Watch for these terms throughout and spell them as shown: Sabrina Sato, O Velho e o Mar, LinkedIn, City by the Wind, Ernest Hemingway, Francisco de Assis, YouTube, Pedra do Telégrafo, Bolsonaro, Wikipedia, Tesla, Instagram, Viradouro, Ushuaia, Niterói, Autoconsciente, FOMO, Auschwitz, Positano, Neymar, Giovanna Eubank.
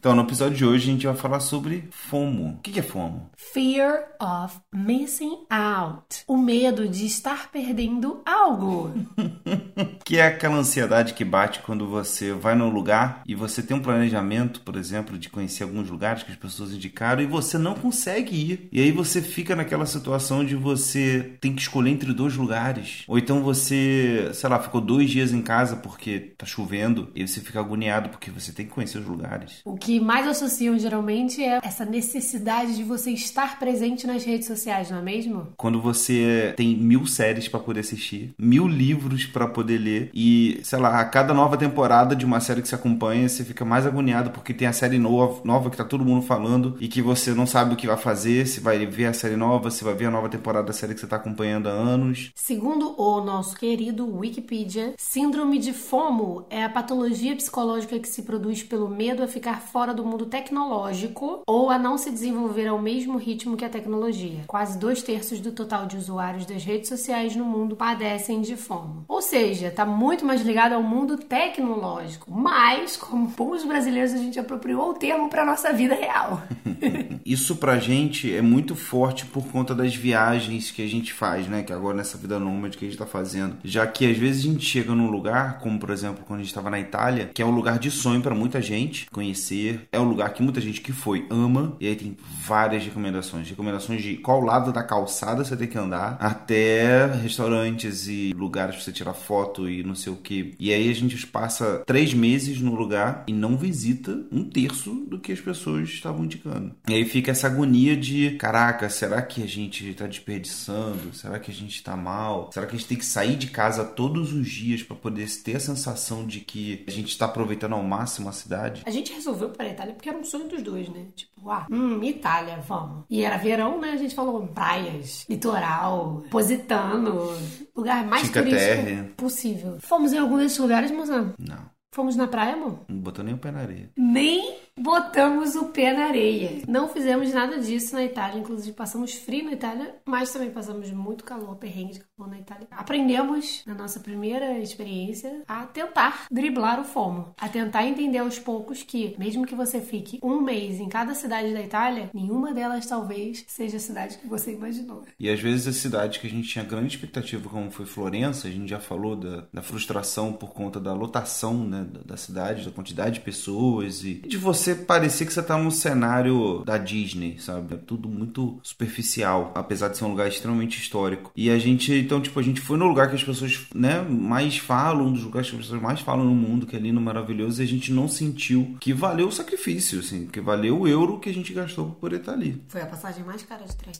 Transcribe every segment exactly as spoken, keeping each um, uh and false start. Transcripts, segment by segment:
Então, no episódio de hoje, a gente vai falar sobre FOMO. O que é FOMO? Fear of missing out. O medo de estar perdendo algo. Que é aquela ansiedade que bate quando você vai num lugar e você tem um planejamento, por exemplo, de conhecer alguns lugares que as pessoas indicaram e você não consegue ir. E aí você fica naquela situação de você tem que escolher entre dois lugares. Ou então você, sei lá, ficou dois dias em casa porque tá chovendo e você fica agoniado porque você tem que conhecer os lugares. O que que mais associam geralmente é essa necessidade de você estar presente nas redes sociais, não é mesmo? Quando você tem mil séries pra poder assistir, mil livros pra poder ler e, sei lá, a cada nova temporada de uma série que você acompanha, você fica mais agoniado porque tem a série nova, nova que tá todo mundo falando e que você não sabe o que vai fazer, se vai ver a série nova, se vai ver a nova temporada da série que você tá acompanhando há anos. Segundo o nosso querido Wikipedia, síndrome de FOMO é a patologia psicológica que se produz pelo medo a ficar fora fora do mundo tecnológico ou a não se desenvolver ao mesmo ritmo que a tecnologia. Quase dois terços do total de usuários das redes sociais no mundo padecem de FOMO. Ou seja, tá muito mais ligado ao mundo tecnológico, mas como bons brasileiros a gente apropriou o termo pra nossa vida real. Isso pra gente é muito forte por conta das viagens que a gente faz, né? Que agora nessa vida nômade que a gente tá fazendo. Já que às vezes a gente chega num lugar, como por exemplo quando a gente tava na Itália, que é um lugar de sonho pra muita gente, conhecer. É um lugar que muita gente que foi ama. E aí tem várias recomendações. Recomendações de qual lado da calçada você tem que andar, até restaurantes e lugares pra você tirar foto e não sei o que. E aí a gente passa três meses no lugar e não visita um terço do que as pessoas estavam indicando. E aí fica essa agonia de caraca, será que a gente tá desperdiçando? Será que a gente tá mal? Será que a gente tem que sair de casa todos os dias pra poder ter a sensação de que a gente tá aproveitando ao máximo a cidade? A gente resolveu para a Itália, porque era um sonho dos dois, né? Tipo, ah, hum, Itália, vamos. E era verão, né? A gente falou praias, litoral, Positano, lugar mais Chica turístico terra. Possível. Fomos em algum desses lugares, moça? Não. Fomos na praia, amor? Não botou nem o pé na areia. Nem botamos o pé na areia. Não fizemos nada disso na Itália. Inclusive, passamos frio na Itália, mas também passamos muito calor, perrengue de calor na Itália. Aprendemos, na nossa primeira experiência, a tentar driblar o FOMO. A tentar entender aos poucos que, mesmo que você fique um mês em cada cidade da Itália, nenhuma delas talvez seja a cidade que você imaginou. E às vezes as cidades que a gente tinha grande expectativa, como foi Florença, a gente já falou da, da frustração por conta da lotação, né? Da cidade, da quantidade de pessoas e de você parecer que você tá num cenário da Disney, sabe? É tudo muito superficial, apesar de ser um lugar extremamente histórico. E a gente, então, tipo, a gente foi no lugar que as pessoas, né, mais falam, um dos lugares que as pessoas mais falam no mundo, que é lindo, maravilhoso, e a gente não sentiu que valeu o sacrifício, assim, que valeu o euro que a gente gastou por poder estar ali. Foi a passagem mais cara de trem.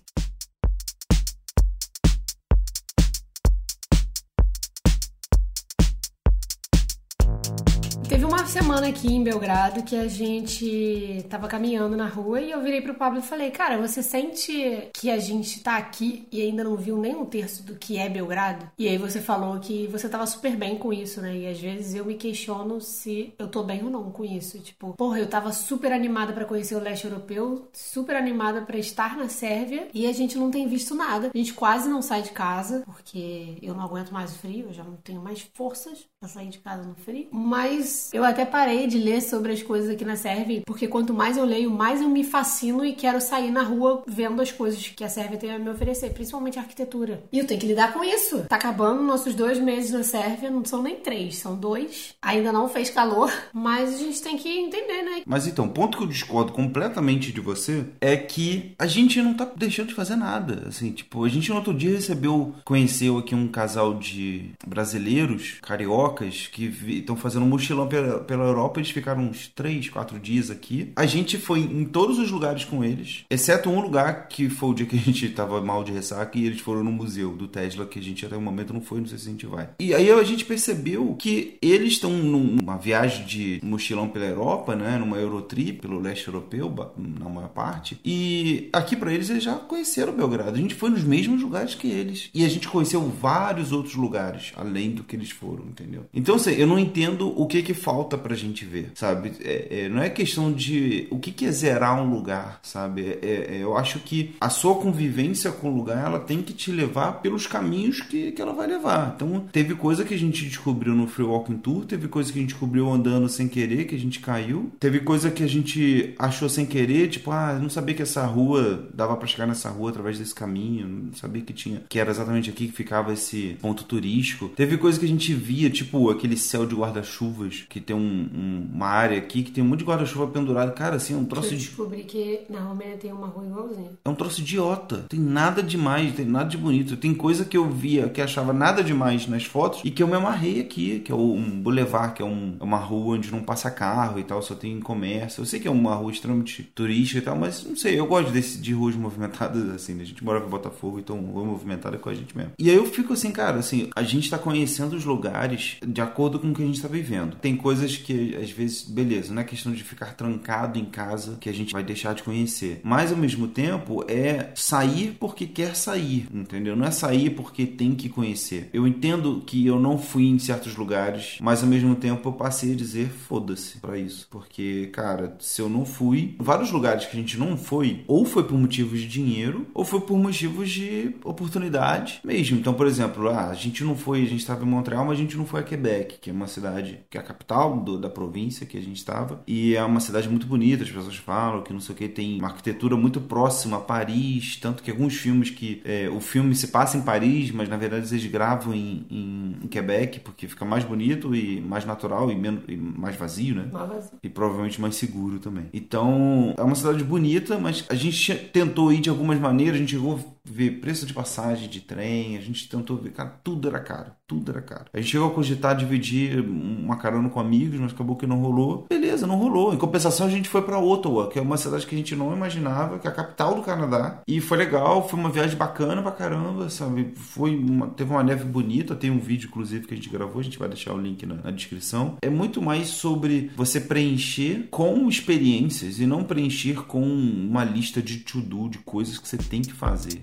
Teve uma semana aqui em Belgrado que a gente tava caminhando na rua e eu virei pro Pablo e falei, cara, você sente que a gente tá aqui e ainda não viu nem um terço do que é Belgrado? E aí você falou que você tava super bem com isso, né? E às vezes eu me questiono se eu tô bem ou não com isso. Tipo, porra, eu tava super animada pra conhecer o leste europeu, super animada pra estar na Sérvia e a gente não tem visto nada. A gente quase não sai de casa porque eu não aguento mais o frio, eu já não tenho mais forças pra sair de casa no frio. Mas eu até parei de ler sobre as coisas aqui na Sérvia, porque quanto mais eu leio, mais eu me fascino e quero sair na rua vendo as coisas que a Sérvia tem a me oferecer, principalmente a arquitetura. E eu tenho que lidar com isso. Tá acabando nossos dois meses na Sérvia, não são nem três, são dois. Ainda não fez calor, mas a gente tem que entender, né? Mas então, o ponto que eu discordo completamente de você é que a gente não tá deixando de fazer nada. Assim, tipo, a gente no outro dia recebeu, conheceu aqui um casal de brasileiros, cariocas, que estão fazendo um mochilão Pela, pela Europa, eles ficaram uns três, quatro dias aqui. A gente foi em todos os lugares com eles, exceto um lugar que foi o dia que a gente tava mal de ressaca e eles foram no museu do Tesla, que a gente até o momento não foi, não sei se a gente vai. E aí a gente percebeu que eles estão numa viagem de mochilão pela Europa, né, numa Eurotrip, pelo leste europeu, na maior parte, e aqui pra eles, eles já conheceram Belgrado. A gente foi nos mesmos lugares que eles. E a gente conheceu vários outros lugares, além do que eles foram, entendeu? Então, assim, eu não entendo o que que falta pra gente ver, sabe? É, é, não é questão de o que, que é zerar um lugar, sabe? É, é, eu acho que a sua convivência com o lugar, ela tem que te levar pelos caminhos que, que ela vai levar. Então, teve coisa que a gente descobriu no Free Walking Tour, teve coisa que a gente descobriu andando sem querer, que a gente caiu, teve coisa que a gente achou sem querer, tipo, ah, eu não sabia que essa rua, dava pra chegar nessa rua através desse caminho, não sabia que tinha, que era exatamente aqui que ficava esse ponto turístico. Teve coisa que a gente via, tipo, aquele céu de guarda-chuvas, que tem um, um, uma área aqui que tem um monte de guarda-chuva pendurado. Cara, assim, é um troço... Eu descobri que na Romênia tem uma rua igualzinha. É um troço idiota. Tem nada demais, tem nada de bonito. Tem coisa que eu via, que achava nada demais nas fotos e que eu me amarrei aqui, que é um boulevard, que é, um, é uma rua onde não passa carro e tal, só tem comércio. Eu sei que é uma rua extremamente turística e tal, mas não sei, eu gosto desse, de ruas movimentadas assim, né? A gente mora em Botafogo, então rua movimentada é com a gente mesmo. E aí eu fico assim, cara, assim, a gente tá conhecendo os lugares de acordo com o que a gente tá vivendo. Tem coisas que, às vezes, beleza, não é questão de ficar trancado em casa que a gente vai deixar de conhecer. Mas, ao mesmo tempo, é sair porque quer sair, entendeu? Não é sair porque tem que conhecer. Eu entendo que eu não fui em certos lugares, mas, ao mesmo tempo, eu passei a dizer foda-se pra isso. Porque, cara, se eu não fui... Vários lugares que a gente não foi, ou foi por motivos de dinheiro, ou foi por motivos de oportunidade mesmo. Então, por exemplo, ah, a gente não foi, a gente estava em Montreal, mas a gente não foi a Quebec, que é uma cidade, que é a capital do, da província que a gente estava, e é uma cidade muito bonita, as pessoas falam que não sei o que, tem uma arquitetura muito próxima a Paris, tanto que alguns filmes que é, o filme se passa em Paris, mas na verdade eles gravam em, em, em Quebec, porque fica mais bonito e mais natural e, menos, e mais vazio, né? Mais vazio. E provavelmente mais seguro também. Então, é uma cidade bonita, mas a gente tentou ir de algumas maneiras, a gente chegou... ver preço de passagem de trem, a gente tentou ver, cara, tudo era caro, tudo era caro. A gente chegou a cogitar dividir uma carona com amigos, mas acabou que não rolou. Beleza, não rolou. Em compensação, a gente foi pra Ottawa, que é uma cidade que a gente não imaginava, que é a capital do Canadá, e foi legal, foi uma viagem bacana pra caramba, sabe? Foi uma, teve uma neve bonita, tem um vídeo, inclusive, que a gente gravou, a gente vai deixar o link na, na descrição. É muito mais sobre você preencher com experiências e não preencher com uma lista de to-do, de coisas que você tem que fazer.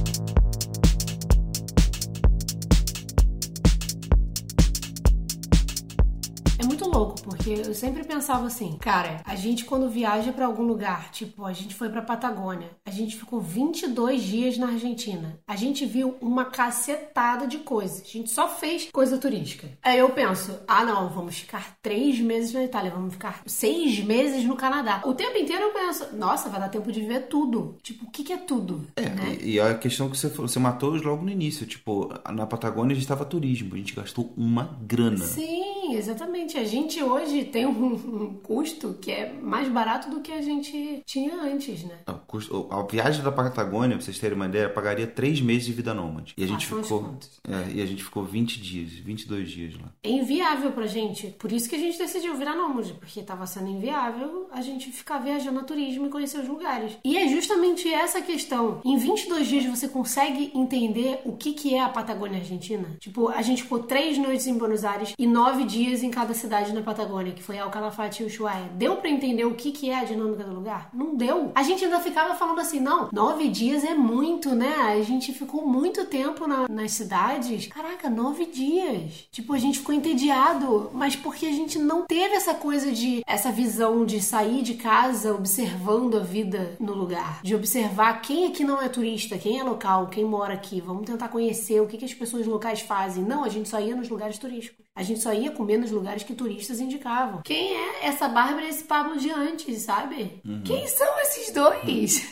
Louco, porque eu sempre pensava assim, cara, a gente quando viaja pra algum lugar, tipo, a gente foi pra Patagônia, a gente ficou vinte e dois dias na Argentina, a gente viu uma cacetada de coisas, a gente só fez coisa turística. Aí eu penso, ah não, vamos ficar três meses na Itália, vamos ficar seis meses no Canadá. O tempo inteiro eu penso, nossa, vai dar tempo de ver tudo. Tipo, o que que é tudo? É, né? E a questão que você falou, você matou logo no início, tipo, na Patagônia a gente tava turismo, a gente gastou uma grana. Sim, exatamente, a gente A gente hoje tem um, um custo que é mais barato do que a gente tinha antes, né? A, custo, a viagem da Patagônia, pra vocês terem uma ideia, pagaria três meses de vida nômade. E a gente ah, ficou é, e a gente ficou vinte dias, vinte e dois dias lá. É inviável pra gente. Por isso que a gente decidiu virar nômade, porque tava sendo inviável a gente ficar viajando a turismo e conhecer os lugares. E é justamente essa questão. Em vinte e dois dias você consegue entender o que, que é a Patagônia Argentina? Tipo, a gente ficou três noites em Buenos Aires e nove dias em cada cidade na Patagônia, que foi ao Calafate e Ushuaia. Deu pra entender o que, que é a dinâmica do lugar? Não deu. A gente ainda ficava falando assim, não, nove dias é muito, né? A gente ficou muito tempo na, nas cidades. Caraca, nove dias. Tipo, a gente ficou entediado, mas porque a gente não teve essa coisa de, essa visão de sair de casa observando a vida no lugar. De observar quem aqui não é turista, quem é local, quem mora aqui. Vamos tentar conhecer o que, que as pessoas locais fazem. Não, a gente só ia nos lugares turísticos. A gente só ia comer nos lugares que turistas indicavam. Quem é essa Bárbara e esse Pablo de antes, sabe? Uhum. Quem são esses dois?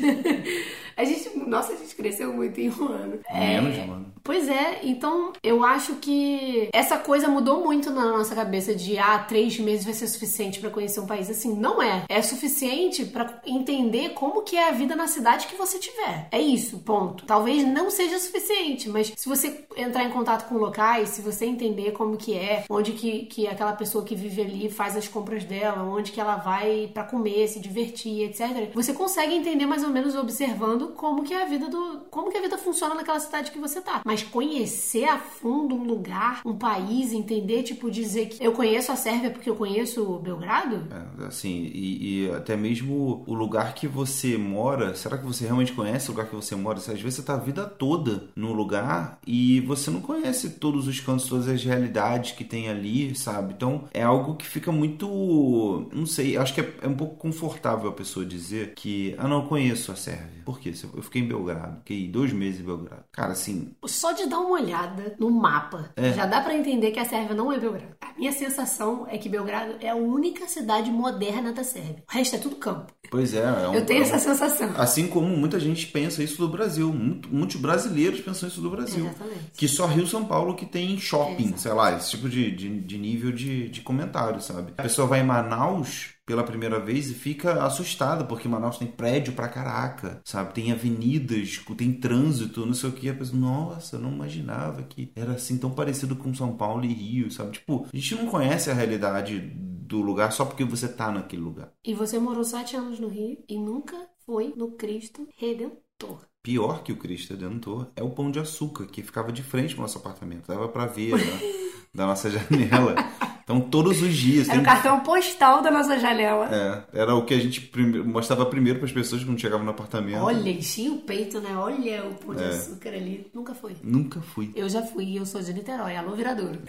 a gente, nossa, a gente cresceu muito em um ano. Menos de um ano. Pois é, então eu acho que essa coisa mudou muito na nossa cabeça de, ah, três meses vai ser suficiente pra conhecer um país. Assim, não é. É suficiente pra entender como que é a vida na cidade que você tiver. É isso, ponto. Talvez não seja suficiente, mas se você entrar em contato com locais, se você entender como que é, onde que, que aquela pessoa que vive ali faz as compras dela, onde que ela vai pra comer, se divertir, etcétera. Você consegue entender mais ou menos observando como que é a vida do... como que a vida funciona naquela cidade que você tá. Mas conhecer a fundo um lugar, um país, entender, tipo, dizer que eu conheço a Sérvia porque eu conheço Belgrado? É, assim, e, e até mesmo o lugar que você mora, será que você realmente conhece o lugar que você mora? Às vezes você tá a vida toda num lugar e você não conhece todos os cantos, todas as realidades que tem ali, sabe? Então é algo que fica muito... Não sei, acho que é, é um pouco confortável a pessoa dizer que... Ah, não, eu conheço a Sérvia. Por quê? Eu fiquei em Belgrado. Fiquei dois meses em Belgrado. Cara, assim... Só de dar uma olhada no mapa, é. já dá pra entender que a Sérvia não é Belgrado. A minha sensação é que Belgrado é a única cidade moderna da Sérvia. O resto é tudo campo. Pois é. é um, eu tenho é um, essa sensação. Assim como muita gente pensa isso do Brasil. Muito, muitos brasileiros pensam isso do Brasil. Exatamente. Que só Rio e São Paulo que tem shopping, é, sei lá, esse tipo de, de, de nível de, de comentário, sabe? A pessoa vai em Manaus... pela primeira vez e fica assustada, porque Manaus tem prédio pra caraca, sabe? Tem avenidas, tem trânsito, não sei o que. A pessoa, nossa, eu não imaginava que era assim tão parecido com São Paulo e Rio, sabe? Tipo, a gente não conhece a realidade do lugar só porque você tá naquele lugar. E você morou sete anos no Rio e nunca foi no Cristo Redentor. Pior que o Cristo Redentor é o Pão de Açúcar, que ficava de frente pro nosso apartamento. Dava pra ver né? da nossa janela. Então, todos os dias... Era tem... o cartão postal da nossa janela. É, era o que a gente prime... mostrava primeiro para as pessoas quando chegavam no apartamento. Olha, enchia o peito, né? Olha o pão de açúcar ali. Nunca foi. Nunca fui. Eu já fui, eu sou de Niterói, alô Viradouro.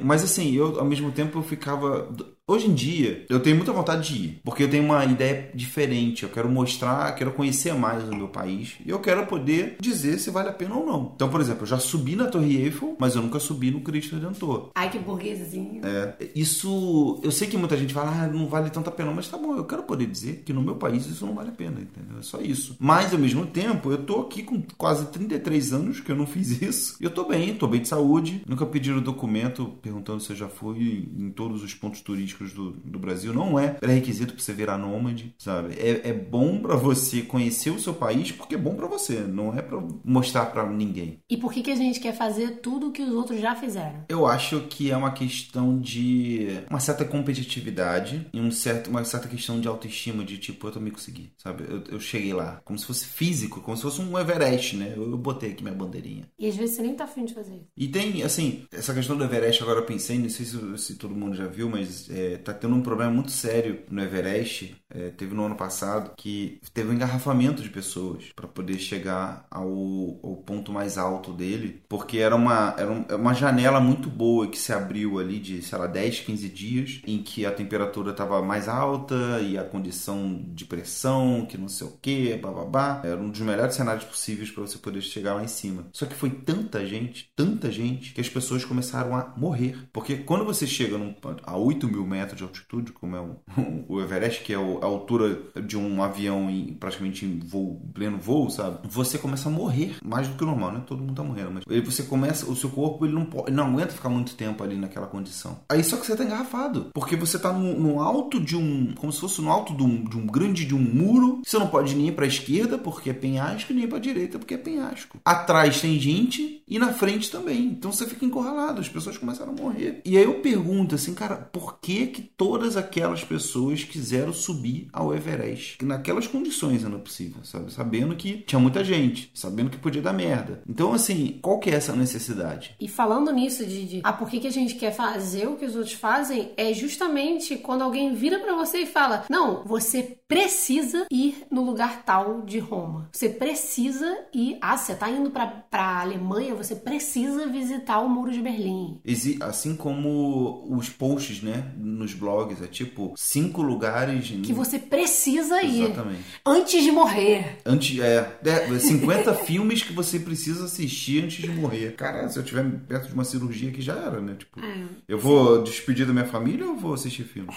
Mas assim, eu ao mesmo tempo eu ficava... Hoje em dia, eu tenho muita vontade de ir, porque eu tenho uma ideia diferente. Eu quero mostrar, quero conhecer mais o meu país e eu quero poder dizer se vale a pena ou não. Então, por exemplo, eu já subi na Torre Eiffel, mas eu nunca subi no Cristo Redentor. Ai, que burguesinho. É. Isso, eu sei que muita gente fala, ah, não vale tanto a pena, mas tá bom, eu quero poder dizer que no meu país isso não vale a pena, entendeu? É só isso. Mas, ao mesmo tempo, eu tô aqui com quase trinta e três anos que eu não fiz isso. Eu tô bem, tô bem de saúde. Nunca pediram documento perguntando se eu já fui em todos os pontos turísticos Do, do Brasil. Não é pré-requisito pra você virar nômade, sabe? É, é bom pra você conhecer o seu país porque é bom pra você, não é pra mostrar pra ninguém. E por que que a gente quer fazer tudo o que os outros já fizeram? Eu acho que é uma questão de uma certa competitividade e um certo, uma certa questão de autoestima, de tipo, eu também consegui, sabe? Eu, eu cheguei lá. Como se fosse físico, como se fosse um Everest, né? Eu, eu botei aqui minha bandeirinha. E às vezes você nem tá afim de fazer isso. E tem, assim, essa questão do Everest, agora eu pensei, não sei se, se todo mundo já viu, mas é, tá tendo um problema muito sério no Everest. É, teve no ano passado que teve um engarrafamento de pessoas para poder chegar ao, ao ponto mais alto dele, porque era uma, era uma janela muito boa que se abriu ali de, sei lá, dez, quinze dias em que a temperatura tava mais alta e a condição de pressão, que não sei o que, bababá. Era um dos melhores cenários possíveis para você poder chegar lá em cima. Só que foi tanta gente, tanta gente, que as pessoas começaram a morrer. Porque quando você chega num, a oito mil metros de altitude, como é o, o Everest, que é o, a altura de um avião em, praticamente em voo, pleno voo, sabe? Você começa a morrer mais do que o normal, né? Todo mundo tá morrendo, mas aí você começa, o seu corpo ele não, ele não aguenta ficar muito tempo ali naquela condição. Aí só que você tá engarrafado, porque você tá no, no alto de um, como se fosse no alto de um, de um grande, de um muro. Você não pode nem ir pra esquerda porque é penhasco, nem pra direita porque é penhasco. Atrás tem gente e na frente também. Então você fica encurralado, as pessoas começaram a morrer. E aí eu pergunto assim, cara, por que que todas aquelas pessoas quiseram subir ao Everest? Que naquelas condições era possível, sabe? Sabendo que tinha muita gente, sabendo que podia dar merda. Então, assim, qual que é essa necessidade? E falando nisso de, de ah, por que que a gente quer fazer o que os outros fazem, é justamente quando alguém vira pra você e fala, não, você precisa ir no lugar tal de Roma. Você precisa ir, ah, você tá indo pra, pra Alemanha, você precisa visitar o Muro de Berlim. Assim como os posts, né? Nos blogs, é tipo cinco lugares que você precisa ir. Exatamente. Antes de morrer. Antes, é, é cinquenta filmes que você precisa assistir antes de morrer. Cara, se eu estiver perto de uma cirurgia que já era, né? Tipo, é. Eu vou despedir da minha família ou vou assistir filme?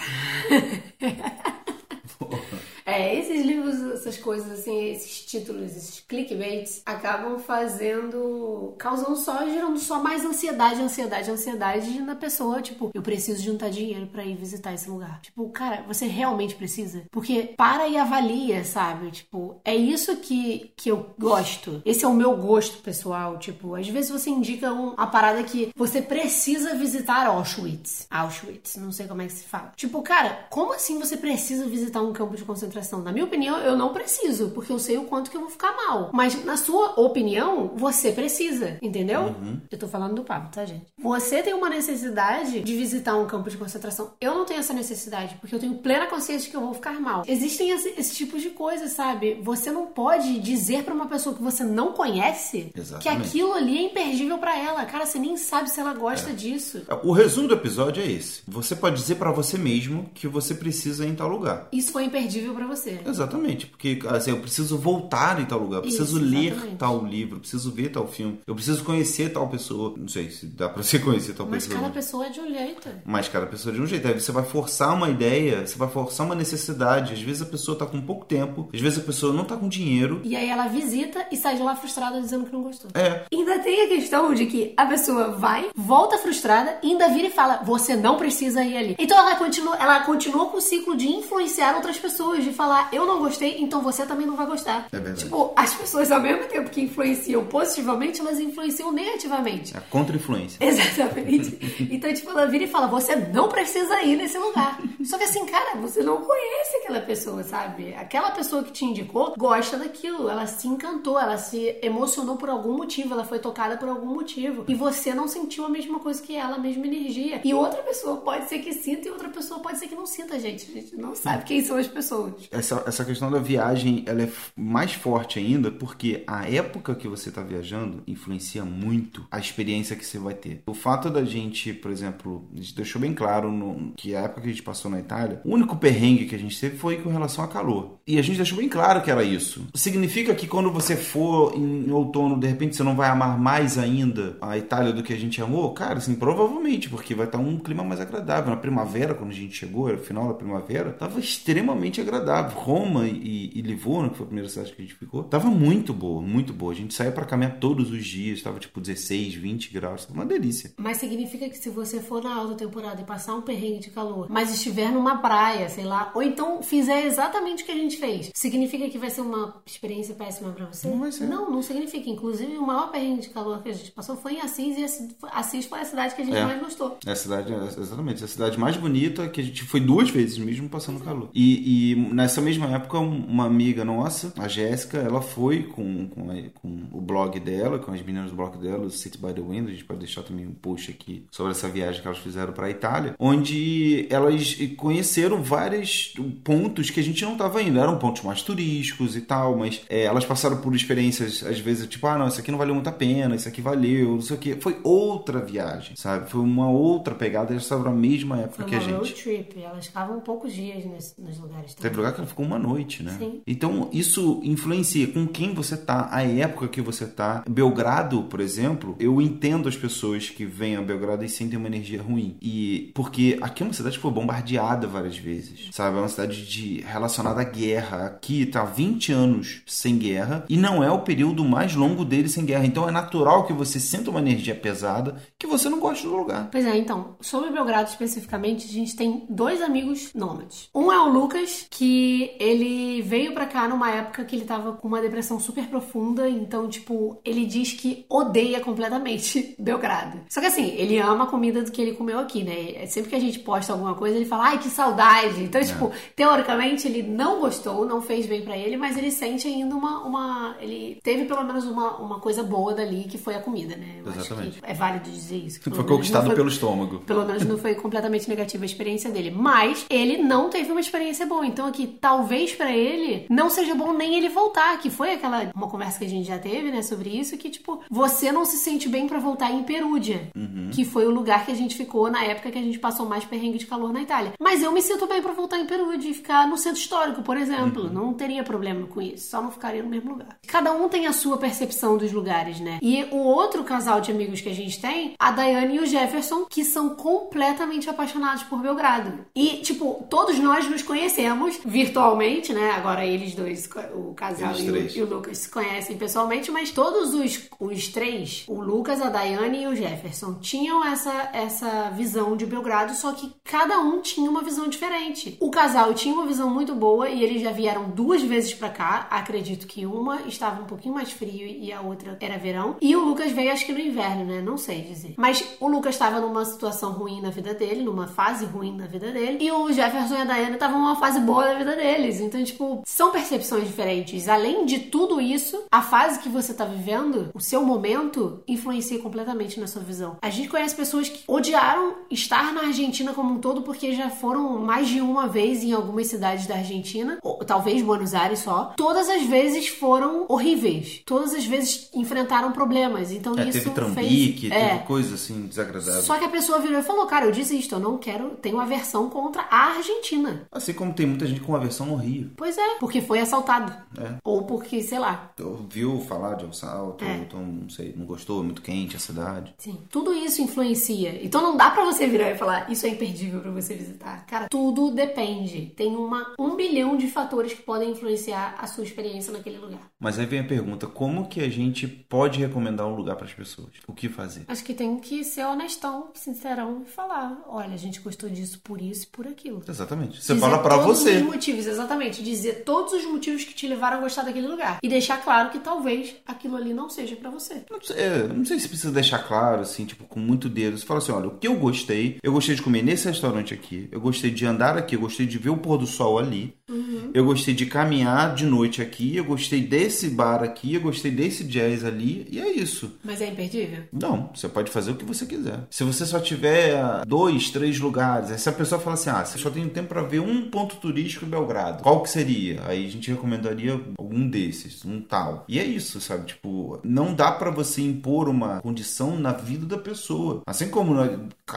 É, esses livros, essas coisas assim, esses títulos, esses clickbaits, acabam fazendo, causando só, gerando só mais ansiedade, ansiedade, ansiedade na pessoa, tipo, eu preciso juntar dinheiro pra ir visitar esse lugar. Tipo, cara, você realmente precisa? Porque para e avalia, sabe? Tipo, é isso que, que eu gosto. Esse é o meu gosto pessoal, tipo, às vezes você indica um, a parada que você precisa visitar Auschwitz. Auschwitz, não sei como é que se fala. Tipo, cara, como assim você precisa visitar um campo de concentração? Na minha opinião, eu não preciso, porque eu sei o quanto que eu vou ficar mal. Mas na sua opinião, você precisa, entendeu? Uhum. Eu tô falando do Pablo, tá, gente? Você tem uma necessidade de visitar um campo de concentração. Eu não tenho essa necessidade, porque eu tenho plena consciência de que eu vou ficar mal. Existem esse, esse tipo de coisa, sabe? Você não pode dizer pra uma pessoa que você não conhece, exatamente, que aquilo ali é imperdível pra ela. Cara, você nem sabe se ela gosta é. disso. O resumo do episódio é esse. Você pode dizer pra você mesmo que você precisa ir em tal lugar. Isso foi imperdível pra você. Exatamente. Porque, assim, eu preciso voltar em tal lugar. Eu preciso Isso, ler tal livro. Eu preciso ver tal filme. Eu preciso conhecer tal pessoa. Não sei se dá pra você conhecer tal Mas pessoa. Mas cada pessoa é de um jeito. Mas cada pessoa é de um jeito. Aí você vai forçar uma ideia. Você vai forçar uma necessidade. Às vezes a pessoa tá com pouco tempo. Às vezes a pessoa não tá com dinheiro. E aí ela visita e sai de lá frustrada dizendo que não gostou. É. Ainda tem a questão de que a pessoa vai, volta frustrada, ainda vira e fala, você não precisa ir ali. Então ela continua, ela continua com o ciclo de influenciar outras pessoas, de falar, eu não gostei, então você também não vai gostar. É verdade. Tipo, as pessoas ao mesmo tempo que influenciam positivamente, elas influenciam negativamente. É contra-influência. Exatamente. Então, tipo, ela vira e fala, você não precisa ir nesse lugar. Só que assim, cara, você não conhece aquela pessoa, sabe? Aquela pessoa que te indicou gosta daquilo, ela se encantou, ela se emocionou por algum motivo, ela foi tocada por algum motivo. E você não sentiu a mesma coisa que ela, a mesma energia. E outra pessoa pode ser que sinta e outra pessoa pode ser que não sinta, gente. A gente não sabe quem são as pessoas. Essa, essa questão da viagem, ela é mais forte ainda porque a época que você está viajando influencia muito a experiência que você vai ter. O fato da gente, por exemplo, a gente deixou bem claro no, que a época que a gente passou na Itália, o único perrengue que a gente teve foi com relação a calor. E a gente deixou bem claro que era isso. Significa que quando você for em outono, de repente você não vai amar mais ainda a Itália do que a gente amou? Cara, assim, provavelmente, porque vai estar um clima mais agradável. Na primavera, quando a gente chegou, era o final da primavera, estava extremamente agradável. Roma e, e Livorno, que foi a primeira cidade que a gente ficou, estava muito boa, muito boa. A gente saía para caminhar todos os dias, estava tipo dezesseis, vinte graus, estava uma delícia. Mas significa que se você for na alta temporada e passar um perrengue de calor, mas estiver numa praia, sei lá, ou então fizer exatamente o que a gente fez, significa que vai ser uma experiência péssima para você? Não vai ser. Não, não significa. Inclusive, o maior perrengue de calor que a gente passou foi em Assis, e Assis foi a cidade que a gente é. mais gostou. É a cidade, exatamente, a cidade mais bonita, que a gente foi duas vezes mesmo passando calor. E, e nessa mesma época, uma amiga nossa, a Jéssica, ela foi com, com, a, com o blog dela, com as meninas do blog dela, o City by the Wind, a gente pode deixar também um post aqui sobre essa viagem que elas fizeram para a Itália, onde elas conheceram vários pontos que a gente não estava indo, eram pontos mais turísticos e tal, mas é, elas passaram por experiências, às vezes, tipo, ah, não, isso aqui não valeu muito a pena, isso aqui valeu, não sei o que. Foi outra viagem, sabe? Foi uma outra pegada, elas estavam na mesma época que a gente. Foi uma road trip, elas ficavam poucos dias nesse, nos lugares. Também. Teve lugar que ela ficou uma noite, né? Sim. Então, isso influencia com quem você tá, a época que você tá. Belgrado, por exemplo, eu entendo as pessoas que vêm a Belgrado e sentem uma energia ruim. E porque aqui é uma cidade que foi bombardeada várias vezes, sabe? É uma cidade de, relacionada à guerra. Aqui tá vinte anos sem guerra e não é o período mais longo dele sem guerra. Então, é natural que você sinta uma energia pesada que você não gosta do lugar. Pois é, então, sobre Belgrado especificamente, a gente tem dois amigos nômades. Um é o Lucas, que ele veio pra cá numa época que ele tava com uma depressão super profunda, então, tipo, ele diz que odeia completamente Belgrado. Só que assim, ele ama a comida do que ele comeu aqui, né? Sempre que a gente posta alguma coisa, ele fala, ai, que saudade! Então, é. tipo, teoricamente, ele não gostou, não fez bem pra ele, mas ele sente ainda uma... uma... ele teve pelo menos uma, uma coisa boa dali, que foi a comida, né? Eu Exatamente. Acho que é válido dizer isso. Foi conquistado foi, pelo estômago. Pelo menos não foi completamente negativa a experiência dele. Mas ele não teve uma experiência boa. Então aqui, talvez pra ele, não seja bom nem ele voltar. Que foi aquela... uma conversa que a gente já teve, né? Sobre isso. Que tipo, você não se sente bem pra voltar em Perugia. Uhum. Que foi o lugar que a gente ficou na época que a gente passou mais perrengue de calor na Itália. Mas eu me sinto bem pra voltar em Perugia e ficar no centro histórico, por exemplo. Uhum. Não teria problema com isso. Só não ficaria no mesmo lugar. Cada um tem a sua percepção dos lugares, né? E o outro casal de amigos que a gente tem, a Daiane e o Jefferson, que são completamente apaixonados por Belgrado. E, tipo, todos nós nos conhecemos virtualmente, né? Agora eles dois, o casal e, e o Lucas, se conhecem pessoalmente, mas todos os, os três, o Lucas, a Daiane e o Jefferson, tinham essa, essa visão de Belgrado, só que cada um tinha uma visão diferente. O casal tinha uma visão muito boa e eles já vieram duas vezes pra cá, acredito que uma estava um pouquinho mais frio e a outra era verão. E o Lucas veio, acho que no inverno, né? Não sei dizer. Mas o Lucas estava numa situação ruim na vida dele, numa fase ruim na vida dele, e o Jefferson e a Daiane estavam numa fase boa na vida deles. Então, tipo, São percepções diferentes. Além de tudo isso, a fase que você está vivendo, o seu momento, influencia completamente na sua visão. A gente conhece pessoas que odiaram estar na Argentina como um todo porque já foram mais de uma vez em algumas cidades da Argentina, ou talvez Buenos Aires só. Todas as vezes foram horríveis. Todas as vezes enfrentaram problemas. Então é, isso teve trambique, fez... teve é. coisa assim desagradável. Só que a pessoa virou e falou, cara, eu desisto, eu não quero, tenho aversão contra a Argentina. Assim como tem muita gente com aversão no Rio. Pois é, porque foi assaltado. É. Ou porque, sei lá. Ouviu falar de assalto, é. então não sei, não gostou, muito quente a cidade. Sim, tudo isso influencia. Então não dá pra você virar e falar, isso é imperdível pra você visitar. Cara, tudo depende. Tem uma, um bilhão de fatores que podem influenciar a sua experiência naquele lugar. Mas aí vem a pergunta, como que a gente pode recomendar um lugar pras pessoas? O que fazer? Acho que tem que ser honestão, sincerão e falar, olha, a gente gostou disso por isso e por aquilo. Exatamente. Você fala pra você. Dizer todos os motivos, exatamente. Dizer todos os motivos que te levaram a gostar daquele lugar. E deixar claro que talvez aquilo ali não seja pra você. Não, é, não sei se precisa deixar claro, assim, tipo, com muito dedo. Você fala assim, olha, o que eu gostei, eu gostei de comer nesse restaurante aqui, eu gostei de andar aqui, eu gostei de ver o pôr do sol ali, uhum. eu gostei de caminhar de noite aqui, eu gostei desse bar aqui, eu gostei desse jazz ali, e é isso. Mas é imperdível? Não, você pode fazer o que você quiser. Se você só tiver dois, três lugares, aí se a pessoa fala assim, ah, você só tem tempo pra ver um ponto turístico em Belgrado, qual que seria? Aí a gente recomendaria algum desses, um tal. E é isso, sabe? Tipo, não dá pra você impor uma condição na vida da pessoa. Assim como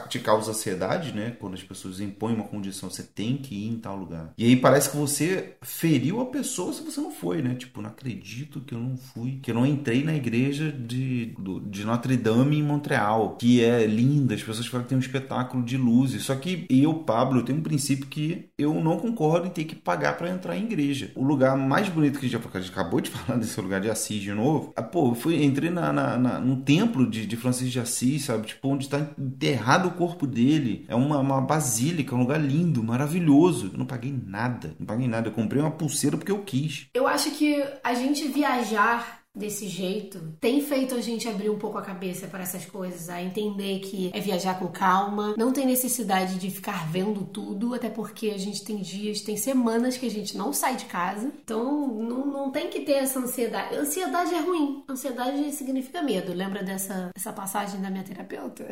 te causa ansiedade, né? Quando as pessoas impõem uma condição, você tem que ir em tal lugar. E aí parece que você feriu a pessoa se você não foi, né? Tipo, não acredito que eu não fui, que eu não entrei na igreja de, de Notre Dame em Montreal, que é linda, as pessoas falam que tem um espetáculo de luzes. Só que eu, Pablo, eu tenho um princípio que eu não concordo em ter que pagar pra entrar em igreja. O lugar mais bonito que a gente, já, a gente acabou de falar desse lugar de Assis de novo, ah, pô, eu fui, entrei na, na, na, num templo de, de Francisco de Assis, sabe? Tipo, onde tá enterrado o corpo dele. É uma, uma basílica, um lugar lindo, maravilhoso. Eu não paguei nada, não paguei nada. Eu comprei uma pulseira porque eu quis. Eu acho que a gente viajar desse jeito tem feito a gente abrir um pouco a cabeça para essas coisas, a entender que é viajar com calma, não tem necessidade de ficar vendo tudo, até porque a gente tem dias, tem semanas que a gente não sai de casa, então não, não tem que ter essa ansiedade. Ansiedade é ruim, ansiedade significa medo, lembra dessa essa passagem da minha terapeuta?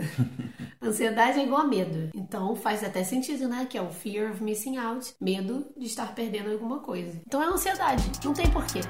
Ansiedade é igual a medo, então faz até sentido, né, que é o fear of missing out, medo de estar perdendo alguma coisa, então é ansiedade, não tem porquê.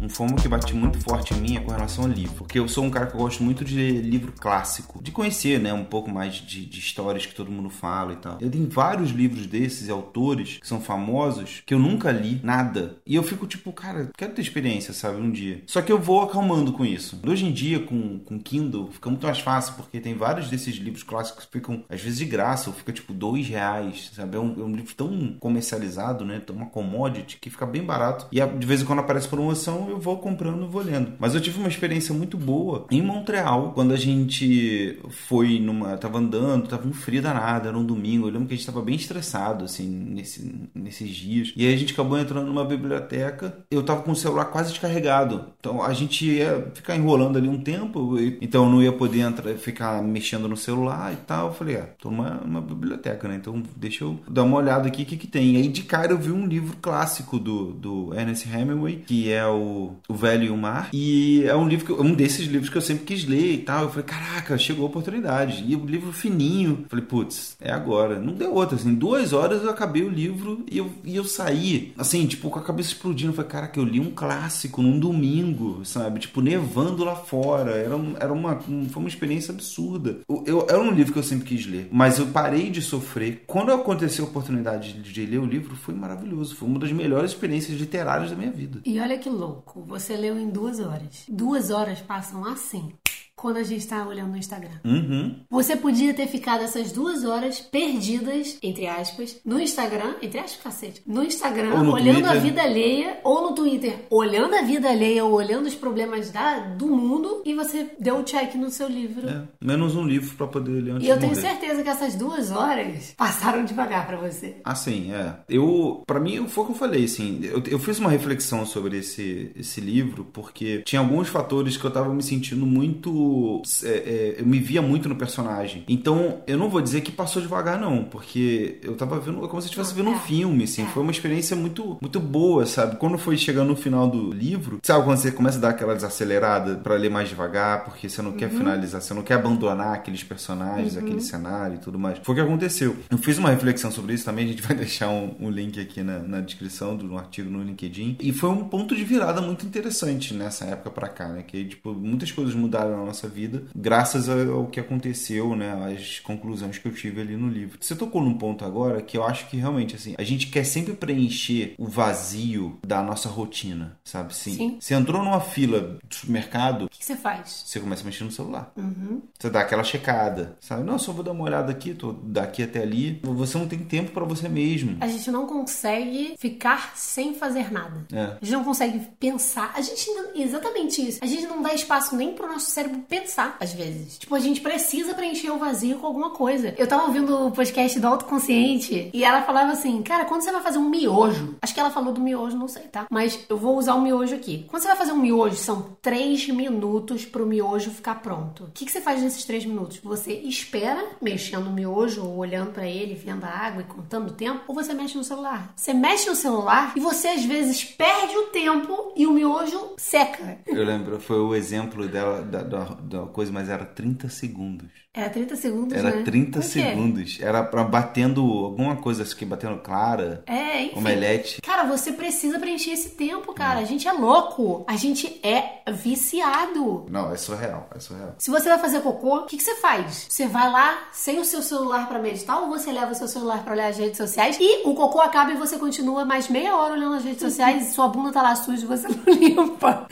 Um fomo que bate muito forte em mim é com relação ao livro, porque eu sou um cara que eu gosto muito de livro clássico, de conhecer, né, um pouco mais de, de histórias que todo mundo fala e tal. Eu tenho vários livros desses autores que são famosos, que eu nunca li nada, e eu fico tipo, cara, quero ter experiência, sabe, um dia. Só que eu vou acalmando com isso. Hoje em dia, com, com Kindle, fica muito mais fácil, porque tem vários desses livros clássicos que ficam, às vezes, de graça, ou fica tipo dois reais, sabe, é um, é um livro tão comercializado, né, tão uma commodity, que fica bem barato, e de vez em quando aparece promoção, eu vou comprando, vou lendo. Mas eu tive uma experiência muito boa em Montreal, quando a gente foi numa... Tava andando, tava um frio danado, era um domingo, eu lembro que a gente tava bem estressado, assim, nesse, nesses dias. E aí a gente acabou entrando numa biblioteca, eu tava com o celular quase descarregado. Então a gente ia ficar enrolando ali um tempo, eu, então eu não ia poder entrar, ficar mexendo no celular e tal. Eu falei, ah, tô numa, numa biblioteca, né? Então deixa eu dar uma olhada aqui, o que que tem? E aí de cara eu vi um livro clássico do, do Ernest Hemingway, que é o O Velho e o Mar, e é um livro que eu, um desses livros que eu sempre quis ler e tal. Eu falei, caraca, chegou a oportunidade. E o livro fininho, eu falei, putz, é agora. Não deu outra, assim, duas horas eu acabei o livro e eu, e eu saí, assim, tipo, com a cabeça explodindo. Eu falei, caraca, eu li um clássico num domingo, sabe, tipo, nevando lá fora. Era, um, era uma, um, foi uma experiência absurda. Eu, eu, era um livro que eu sempre quis ler, mas eu parei de sofrer. Quando aconteceu a oportunidade de, de ler o livro, foi maravilhoso, foi uma das melhores experiências literárias da minha vida. E olha que louco. Você leu em duas horas. Duas horas passam assim quando a gente tá olhando no Instagram. Uhum. Você podia ter ficado essas duas horas perdidas, entre aspas, no Instagram, entre aspas, cacete, no Instagram, no olhando Twitter. A vida alheia, ou no Twitter, olhando a vida alheia, ou olhando os problemas da, do mundo, e você deu o check no seu livro. É, menos um livro pra poder ler antes de morrer. E eu tenho certeza que essas duas horas passaram devagar pra você. Ah, sim, é. Eu, pra mim, foi o que eu falei, assim, eu, eu fiz uma reflexão sobre esse, esse livro, porque tinha alguns fatores que eu tava me sentindo muito muito... É, é, eu me via muito no personagem. Então, eu não vou dizer que passou devagar, não. Porque eu tava vendo... É como se eu estivesse vendo um filme, assim. Foi uma experiência muito, muito boa, sabe? Quando foi chegando no final do livro... Sabe quando você começa a dar aquela desacelerada pra ler mais devagar? Porque você não uhum. quer finalizar. Você não quer abandonar aqueles personagens, uhum. aquele cenário e tudo mais. Foi o que aconteceu. Eu fiz uma reflexão sobre isso também. A gente vai deixar um, um link aqui na, na descrição do um artigo no LinkedIn. E foi um ponto de virada muito interessante nessa época pra cá, né? Que, tipo, muitas coisas mudaram na nossa vida graças ao que aconteceu, né? As conclusões que eu tive ali no livro. Você tocou num ponto agora que eu acho que realmente, assim, a gente quer sempre preencher o vazio da nossa rotina, sabe? Assim, Sim. Você entrou numa fila do supermercado... O que, que você faz? Você começa a mexer no celular. Uhum. Você dá aquela checada, sabe? Não, só vou dar uma olhada aqui, tô daqui até ali. Você não tem tempo pra você mesmo. A gente não consegue ficar sem fazer nada. É. A gente não consegue pensar. A gente não... Exatamente isso. A gente não dá espaço nem pro nosso cérebro pensar, às vezes. Tipo, a gente precisa preencher o vazio com alguma coisa. Eu tava ouvindo o podcast do Autoconsciente e ela falava assim, cara, quando você vai fazer um miojo... Acho que ela falou do miojo, não sei, tá? Mas eu vou usar o miojo aqui. Quando você vai fazer um miojo, são três minutos pro miojo ficar pronto. O que, que você faz nesses três minutos? Você espera mexendo no miojo, ou olhando pra ele, vendo a água e contando o tempo, ou você mexe no celular? Você mexe no celular e você, às vezes, perde o tempo e o miojo seca. Eu lembro, foi o exemplo dela, da, da, da coisa, mas era trinta segundos. Era trinta segundos, era, né? trinta segundos. Era pra batendo alguma coisa, acho que batendo clara, é, enfim. Omelete. Cara, você precisa preencher esse tempo, cara. Não. A gente é louco. A gente é viciado. Não, é surreal, é surreal. Se você vai fazer cocô, o que, que você faz? Você vai lá sem o seu celular pra meditar ou você leva o seu celular pra olhar as redes sociais e o cocô acaba e você continua mais meia hora olhando as redes sociais e sua bunda tá lá suja e você não limpa.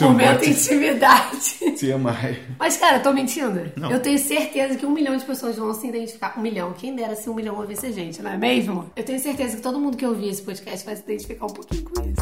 Momento intimidade. Te amai. Mas, cara, eu tô mentindo. Não. Eu tenho certeza que um milhão de pessoas vão se identificar. Um milhão. Quem dera se um milhão ouvisse a gente, não é mesmo? Eu tenho certeza que todo mundo que ouvir esse podcast vai se identificar um pouquinho com isso.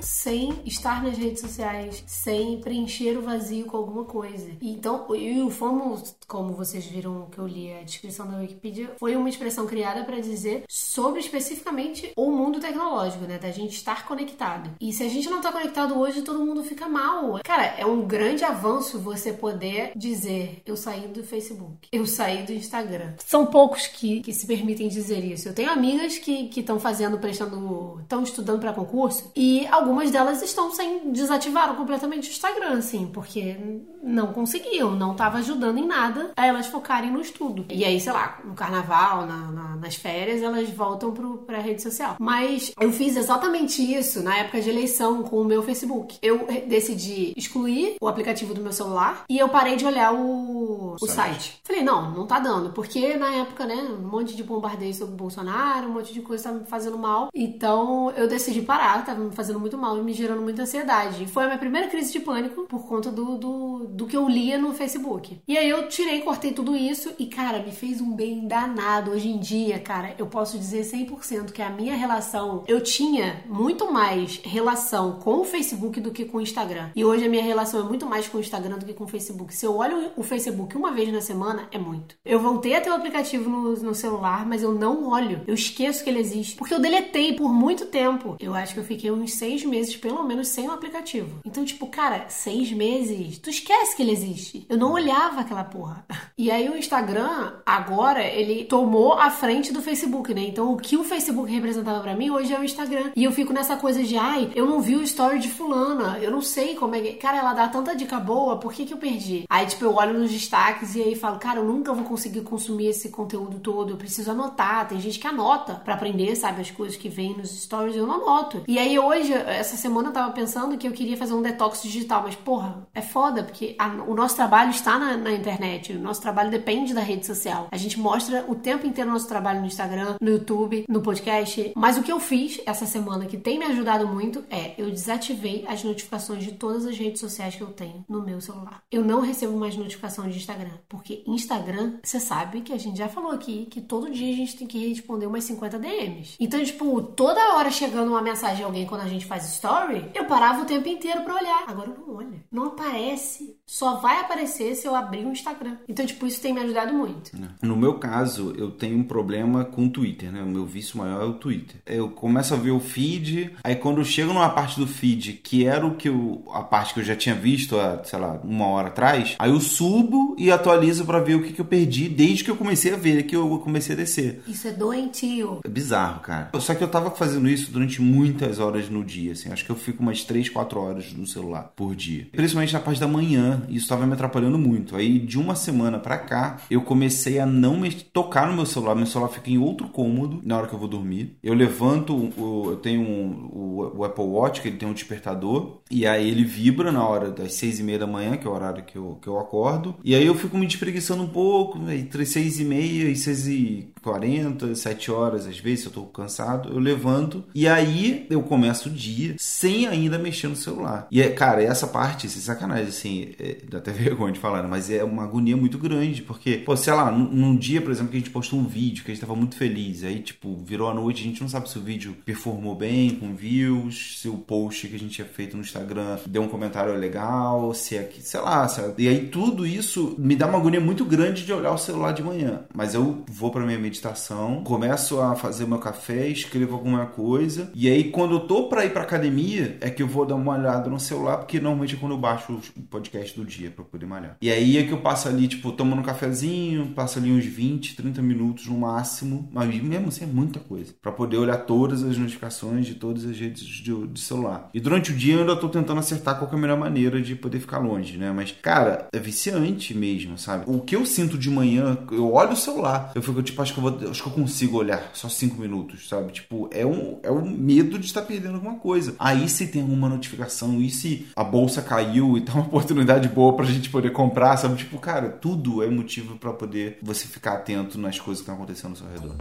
Sem estar nas redes sociais, sem preencher o vazio com alguma coisa. Então, e o FOMO, como vocês viram que eu li a descrição da Wikipedia, foi uma expressão criada para dizer sobre especificamente o mundo tecnológico, né? Da gente estar conectado. E se a gente não tá conectado hoje, todo mundo fica mal. Cara, é um grande avanço você poder dizer, eu saí do Facebook, eu saí do Instagram. São poucos que, que se permitem dizer isso. Eu tenho amigas que estão fazendo, prestando, estão estudando para concurso e algumas elas estão sem... desativaram completamente o Instagram, assim, porque não conseguiam, não tava ajudando em nada a elas focarem no estudo. E aí, sei lá, no carnaval, na, na, nas férias, elas voltam pro, pra rede social. Mas eu fiz exatamente isso na época de eleição com o meu Facebook. Eu decidi excluir o aplicativo do meu celular e eu parei de olhar o, o site. Falei, não, não tá dando, porque na época, né, um monte de bombardeio sobre o Bolsonaro, um monte de coisa tava me fazendo mal. Então, eu decidi parar, tava me fazendo muito mal, me gerando muita ansiedade. Foi a minha primeira crise de pânico por conta do, do, do que eu lia no Facebook. E aí eu tirei, cortei tudo isso e, cara, me fez um bem danado. Hoje em dia, cara, eu posso dizer cem por cento que a minha relação... Eu tinha muito mais relação com o Facebook do que com o Instagram. E hoje a minha relação é muito mais com o Instagram do que com o Facebook. Se eu olho o Facebook uma vez na semana, é muito. Eu voltei a ter o aplicativo no, no celular, mas eu não olho. Eu esqueço que ele existe. Porque eu deletei por muito tempo. Eu acho que eu fiquei uns seis meses pelo menos sem o aplicativo. Então, tipo, cara, seis meses, tu esquece que ele existe. Eu não olhava aquela porra. E aí o Instagram, agora, ele tomou a frente do Facebook, né? Então, o que o Facebook representava pra mim, hoje é o Instagram. E eu fico nessa coisa de, ai, eu não vi o story de fulana, eu não sei como é que... Cara, ela dá tanta dica boa, por que que eu perdi? Aí, tipo, eu olho nos destaques e aí falo, cara, eu nunca vou conseguir consumir esse conteúdo todo, eu preciso anotar. Tem gente que anota pra aprender, sabe, as coisas que vem nos stories, eu não anoto. E aí, hoje, essa semana eu tava pensando que eu queria fazer um detox digital, mas porra, é foda, porque a, o nosso trabalho está na, na internet, o nosso trabalho depende da rede social. A gente mostra o tempo inteiro o nosso trabalho no Instagram, no YouTube, no podcast, mas o que eu fiz essa semana que tem me ajudado muito é, eu desativei as notificações de todas as redes sociais que eu tenho no meu celular. Eu não recebo mais notificação de Instagram, porque Instagram, você sabe que a gente já falou aqui, que todo dia a gente tem que responder umas cinquenta D Ms. Então, tipo, toda hora chegando uma mensagem de alguém quando a gente faz story, Story, eu parava o tempo inteiro pra olhar. Agora eu não olho. Não aparece. Só vai aparecer se eu abrir um Instagram. Então, tipo, isso tem me ajudado muito. No meu caso, eu tenho um problema com o Twitter, né? O meu vício maior é o Twitter. Eu começo a ver o feed, aí quando eu chego numa parte do feed, que era o que eu, a parte que eu já tinha visto há, sei lá, uma hora atrás, aí eu subo e atualizo pra ver o que, que eu perdi desde que eu comecei a ver, que eu comecei a descer. Isso é doentio. É bizarro, cara. Só que eu tava fazendo isso durante muitas horas no dia, assim. Acho que eu fico umas três, quatro horas no celular por dia. Principalmente na parte da manhã. Isso tava me atrapalhando muito. Aí, de uma semana pra cá, eu comecei a não me tocar no meu celular. Meu celular fica em outro cômodo na hora que eu vou dormir. Eu levanto, eu tenho um, o Apple Watch, que ele tem um despertador. E aí ele vibra na hora das seis e meia da manhã, que é o horário que eu, que eu acordo. E aí eu fico me despreguiçando um pouco, entre seis e meia e seis e quarenta, sete horas, às vezes, se eu tô cansado, eu levanto. E aí eu começo o dia sem ainda mexer no celular. E, é, cara, essa parte, sem sacanagem, assim, é, dá até vergonha de falar, mas é uma agonia muito grande, porque, pô, sei lá, num, num dia, por exemplo, que a gente postou um vídeo, que a gente tava muito feliz, aí, tipo, virou a noite, a gente não sabe se o vídeo performou bem, com views, se o post que a gente tinha feito no Instagram deu um comentário legal, se é que, sei lá, sabe? E aí tudo isso me dá uma agonia muito grande de olhar o celular de manhã. Mas eu vou pra minha meditação, começo a fazer o meu café, escrevo alguma coisa, e aí quando eu tô pra ir pra academia, é que eu vou dar uma olhada no celular, porque normalmente é quando eu baixo o podcast do dia pra poder malhar. E aí é que eu passo ali, tipo, tomando um cafezinho, passo ali uns vinte, trinta minutos no máximo, mas mesmo assim é muita coisa, pra poder olhar todas as notificações de todas as redes de, de celular. E durante o dia eu ainda tô tentando acertar qual que é a melhor maneira de poder ficar longe, né? Mas, cara, é viciante mesmo, sabe? O que eu sinto de manhã, eu olho o celular, eu fico tipo, acho que eu, vou, acho que eu consigo olhar só cinco minutos, sabe? Tipo, é um, é um medo de estar perdendo alguma coisa. Aí se tem uma notificação, e se a bolsa caiu e tá uma oportunidade boa pra gente poder comprar, sabe? Tipo, cara, tudo é motivo pra poder você ficar atento nas coisas que estão acontecendo ao seu redor.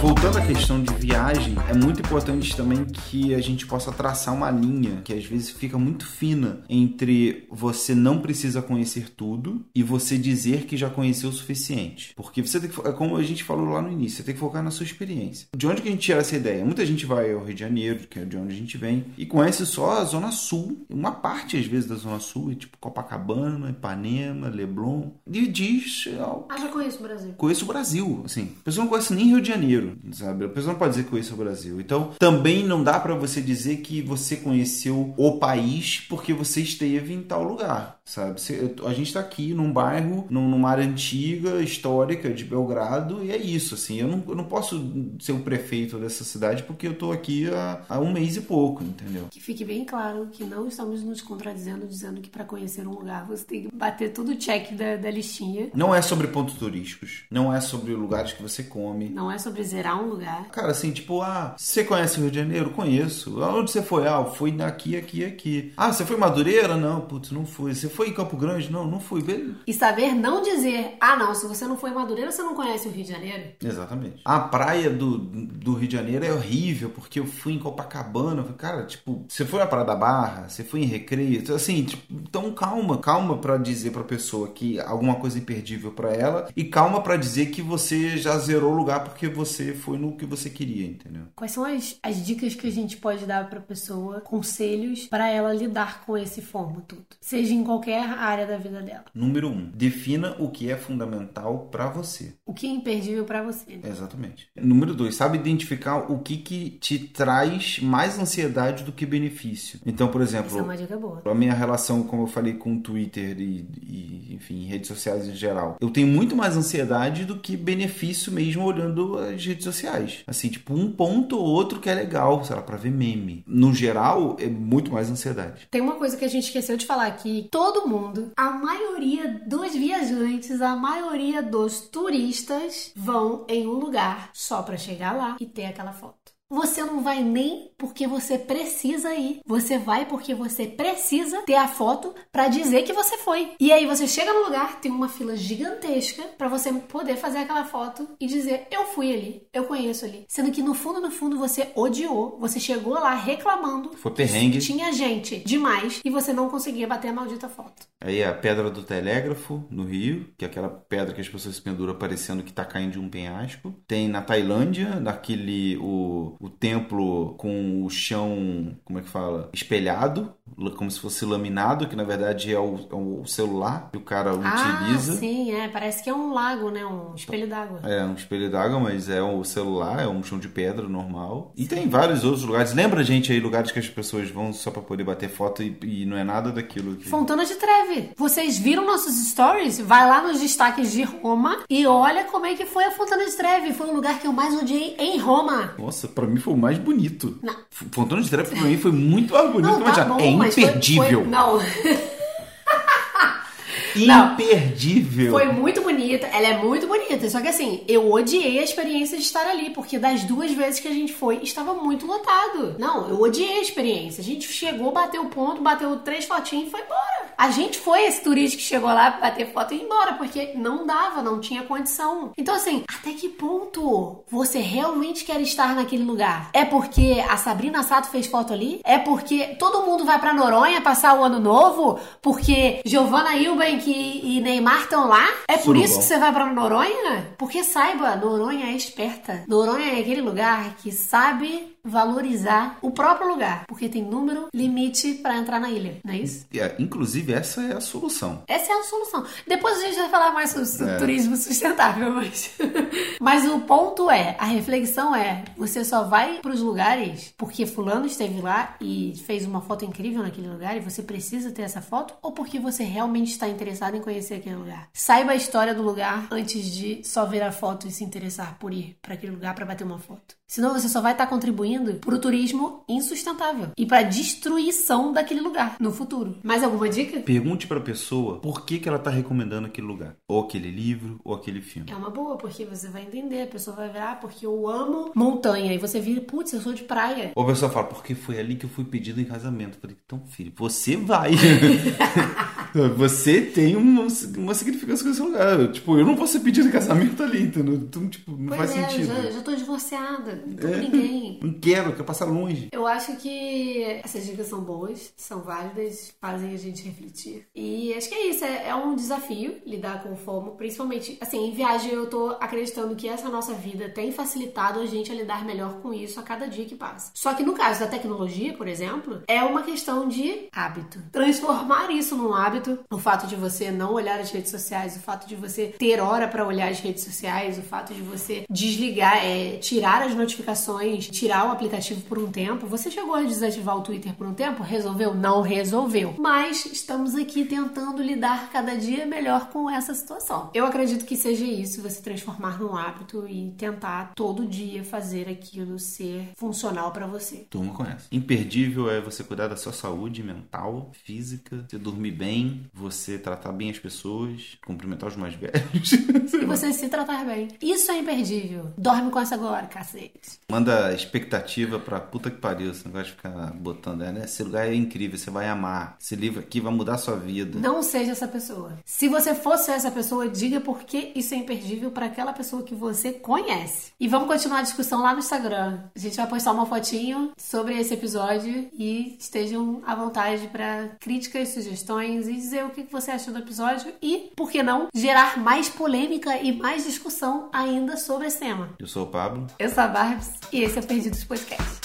Voltando à questão de viagem, é muito importante também que a gente possa traçar uma linha, que às vezes fica muito fina, entre você não precisa conhecer tudo e você dizer que já conheceu o suficiente. Porque você tem que, como a gente falou lá no início, você tem que focar na sua experiência. De onde que a gente tira essa ideia? Muita gente vai ao Rio de Janeiro, que é de onde a gente vem, e conhece só a Zona Sul, uma parte às vezes da Zona Sul, tipo Copacabana, Ipanema, Leblon, e diz... Ah, já conheço o Brasil. Conheço o Brasil, assim. A pessoa não conhece nem Rio de Janeiro, sabe? A pessoa não pode dizer que conhece o Brasil. Então, também não dá pra você dizer que você conheceu o país porque você esteve em tal lugar, sabe? Você, a gente tá aqui num bairro, numa área antiga, histórica, de Belgrado, e é isso, assim. Eu não, eu não posso ser o prefeito dessa cidade porque eu tô aqui há, há um mês e pouco, entendeu? Que fique bem claro que não estamos nos contradizendo, dizendo que pra conhecer um lugar você tem que bater todo o check da, da listinha. Não é sobre pontos turísticos, não é sobre lugares que você come. Não é sobre zerar um lugar. Cara, assim, tipo, ah, você conhece o Rio de Janeiro? Conheço. Onde você foi? Ah, eu fui aqui, aqui, aqui. Ah, você foi em Madureira? Não, putz, não fui. Você foi em Campo Grande? Não, não fui. Beleza. E saber não dizer, ah, não, se você não foi em Madureira, você não conhece o Rio de Janeiro? Exatamente. A praia do, do Rio de Janeiro é horrível, porque eu fui em Copacabana. Cara, tipo, você foi na Praia da Barra? Você foi em Recreio? Assim, tipo, então calma. Calma pra dizer pra pessoa que alguma coisa imperdível pra ela, e calma pra dizer que você já zerou o lugar porque você foi no que você queria, entendeu? Quais são as, as dicas que a gente pode dar pra pessoa, conselhos, pra ela lidar com esse FOMO tudo? Seja em qualquer área da vida dela. Número um, defina o que é fundamental pra você. O que é imperdível pra você. Né? Exatamente. Número dois, sabe identificar o que que te traz mais ansiedade do que benefício. Então, por exemplo... Essa é uma dica boa. A minha relação, como eu falei, com o Twitter e, e enfim, redes sociais em geral, eu tenho muito mais ansiedade do que benefício mesmo olhando as redes sociais. Assim, tipo, um ponto ou outro que é legal, sei lá, pra ver meme. No geral, é muito mais ansiedade. Tem uma coisa que a gente esqueceu de falar aqui. Todo mundo, a maioria dos viajantes, a maioria dos turistas vão em um lugar só pra chegar lá e ter aquela foto. Você não vai nem porque você precisa ir. Você vai porque você precisa ter a foto pra dizer que você foi. E aí você chega no lugar, tem uma fila gigantesca pra você poder fazer aquela foto e dizer, eu fui ali, eu conheço ali. Sendo que no fundo, no fundo, você odiou. Você chegou lá reclamando. Foi perrengue. Tinha gente demais e você não conseguia bater a maldita foto. Aí a Pedra do Telégrafo, no Rio, que é aquela pedra que as pessoas se penduram parecendo que tá caindo de um penhasco. Tem na Tailândia, naquele... O... o templo com o chão, como é que fala? Espelhado, como se fosse laminado, que na verdade é o, é o celular que o cara ah, utiliza. Ah, sim, é. Parece que é um lago, né? Um espelho d'água. É, um espelho d'água, mas é o celular, é um chão de pedra normal. E sim. Tem vários outros lugares. Lembra, gente, aí lugares que as pessoas vão só pra poder bater foto e, e não é nada daquilo que... Fontana de Trevi. Vocês viram nossos stories? Vai lá nos destaques de Roma e olha como é que foi a Fontana de Trevi. Foi o lugar que eu mais odiei em Roma. Nossa, pra Pra mim foi o mais bonito. Não. Fontana de Trevi pra mim foi muito mais bonito. Não, mas tá já bom, é mas imperdível. Foi, foi, não. Imperdível. Não, foi muito bonita, ela é muito bonita, só que assim, eu odiei a experiência de estar ali, porque das duas vezes que a gente foi, estava muito lotado. Não, eu odiei a experiência. A gente chegou, bateu o ponto, bateu três fotinhos e foi embora. A gente foi esse turista que chegou lá pra bater foto e ir embora, porque não dava, não tinha condição. Então assim, até que ponto você realmente quer estar naquele lugar? É porque a Sabrina Sato fez foto ali? É porque todo mundo vai pra Noronha passar o ano novo? Porque Giovanna Eubank e Neymar estão lá? É por Surubão. Isso que você vai pra Noronha? Porque saiba, Noronha é esperta. Noronha é aquele lugar que sabe valorizar o próprio lugar, porque tem número limite pra entrar na ilha, não é isso? É, inclusive essa é a solução. Essa é a solução. Depois a gente vai falar mais sobre é. turismo sustentável, mas... mas o ponto é, a reflexão é, você só vai pros lugares porque fulano esteve lá e fez uma foto incrível naquele lugar e você precisa ter essa foto, ou porque você realmente está interessado em conhecer aquele lugar. Saiba a história do lugar antes de só ver a foto e se interessar por ir pra aquele lugar pra bater uma foto. Senão você só vai estar contribuindo para o turismo insustentável e para a destruição daquele lugar no futuro. Mais alguma dica? Pergunte para a pessoa por que, que ela está recomendando aquele lugar. Ou aquele livro, ou aquele filme. É uma boa, porque você vai entender. A pessoa vai virar, ah, porque eu amo montanha. E você vira, putz, eu sou de praia. Ou a pessoa fala, porque foi ali que eu fui pedido em casamento. Eu falei, então filho, você vai. Você tem uma, uma significância com esse lugar. Tipo, eu não vou ser pedido em casamento ali, entendeu? Então, tipo, não pois faz é, sentido. Eu já, já tô divorciada. Então, é, ninguém. Não quero, quero passar longe. Eu acho que essas dicas são boas, são válidas, fazem a gente refletir. E acho que é isso, é, é um desafio lidar com o FOMO, principalmente, assim, em viagem eu tô acreditando que essa nossa vida tem facilitado a gente a lidar melhor com isso a cada dia que passa. Só que no caso da tecnologia, por exemplo, é uma questão de hábito. Transformar isso num hábito, o fato de você não olhar as redes sociais, o fato de você ter hora pra olhar as redes sociais, o fato de você desligar, é, tirar as notificações notificações, tirar o aplicativo por um tempo. Você chegou a desativar o Twitter por um tempo? Resolveu? Não resolveu. Mas estamos aqui tentando lidar cada dia melhor com essa situação. Eu acredito que seja isso, você transformar num hábito e tentar todo dia fazer aquilo ser funcional pra você. Turma conhece. Imperdível é você cuidar da sua saúde mental, física, você dormir bem, você tratar bem as pessoas, cumprimentar os mais velhos. E você se tratar bem. Isso é imperdível. Dorme com essa agora, cacete. Manda expectativa pra puta que pariu. Você não vai ficar botando, né? Esse lugar é incrível, você vai amar. Esse livro aqui vai mudar a sua vida. Não seja essa pessoa. Se você fosse essa pessoa, diga por que isso é imperdível pra aquela pessoa que você conhece. E vamos continuar a discussão lá no Instagram. A gente vai postar uma fotinho sobre esse episódio e estejam à vontade pra críticas, sugestões e dizer o que você achou do episódio e, por que não, gerar mais polêmica e mais discussão ainda sobre esse tema. Eu sou o Pablo. Eu sou a Barbs. E esse é o Perdidos Podcast.